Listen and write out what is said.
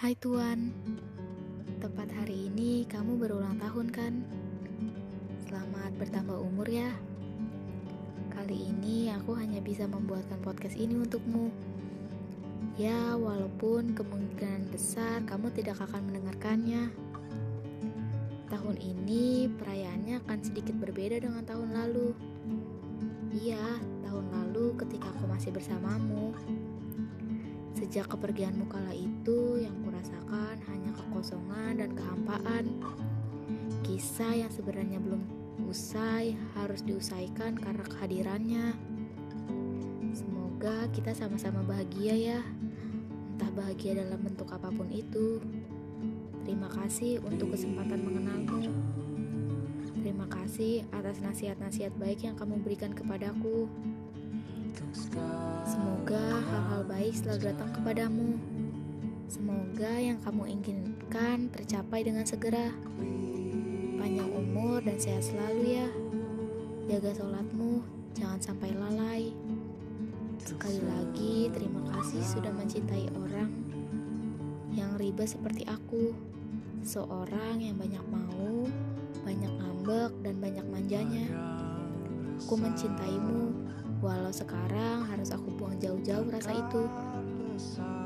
Hai Tuan, tepat hari ini kamu berulang tahun kan? Selamat bertambah umur ya. Kali ini aku hanya bisa membuatkan podcast ini untukmu. Ya, walaupun kemungkinan besar kamu tidak akan mendengarkannya. Tahun ini perayaannya akan sedikit berbeda dengan tahun lalu. Iya, tahun lalu ketika aku masih bersamamu. Sejak kepergianmu kala itu, yang kurasakan hanya kekosongan dan kehampaan. Kisah yang sebenarnya belum usai harus diusaikan karena kehadirannya. Semoga kita sama-sama bahagia ya, entah bahagia dalam bentuk apapun itu. Terima kasih untuk kesempatan mengenalmu. Terima kasih atas nasihat-nasihat baik yang kamu berikan kepadaku. Semoga hal-hal baik selalu datang kepadamu. Semoga yang kamu inginkan tercapai dengan segera. Panjang umur dan sehat selalu ya. Jaga sholatmu, jangan sampai lalai. Sekali lagi, terima kasih sudah mencintai orang yang riba seperti aku. Seorang yang banyak mau, banyak ngambek, dan banyak manjanya. Aku mencintaimu, walau sekarang harus aku buang jauh-jauh rasa itu.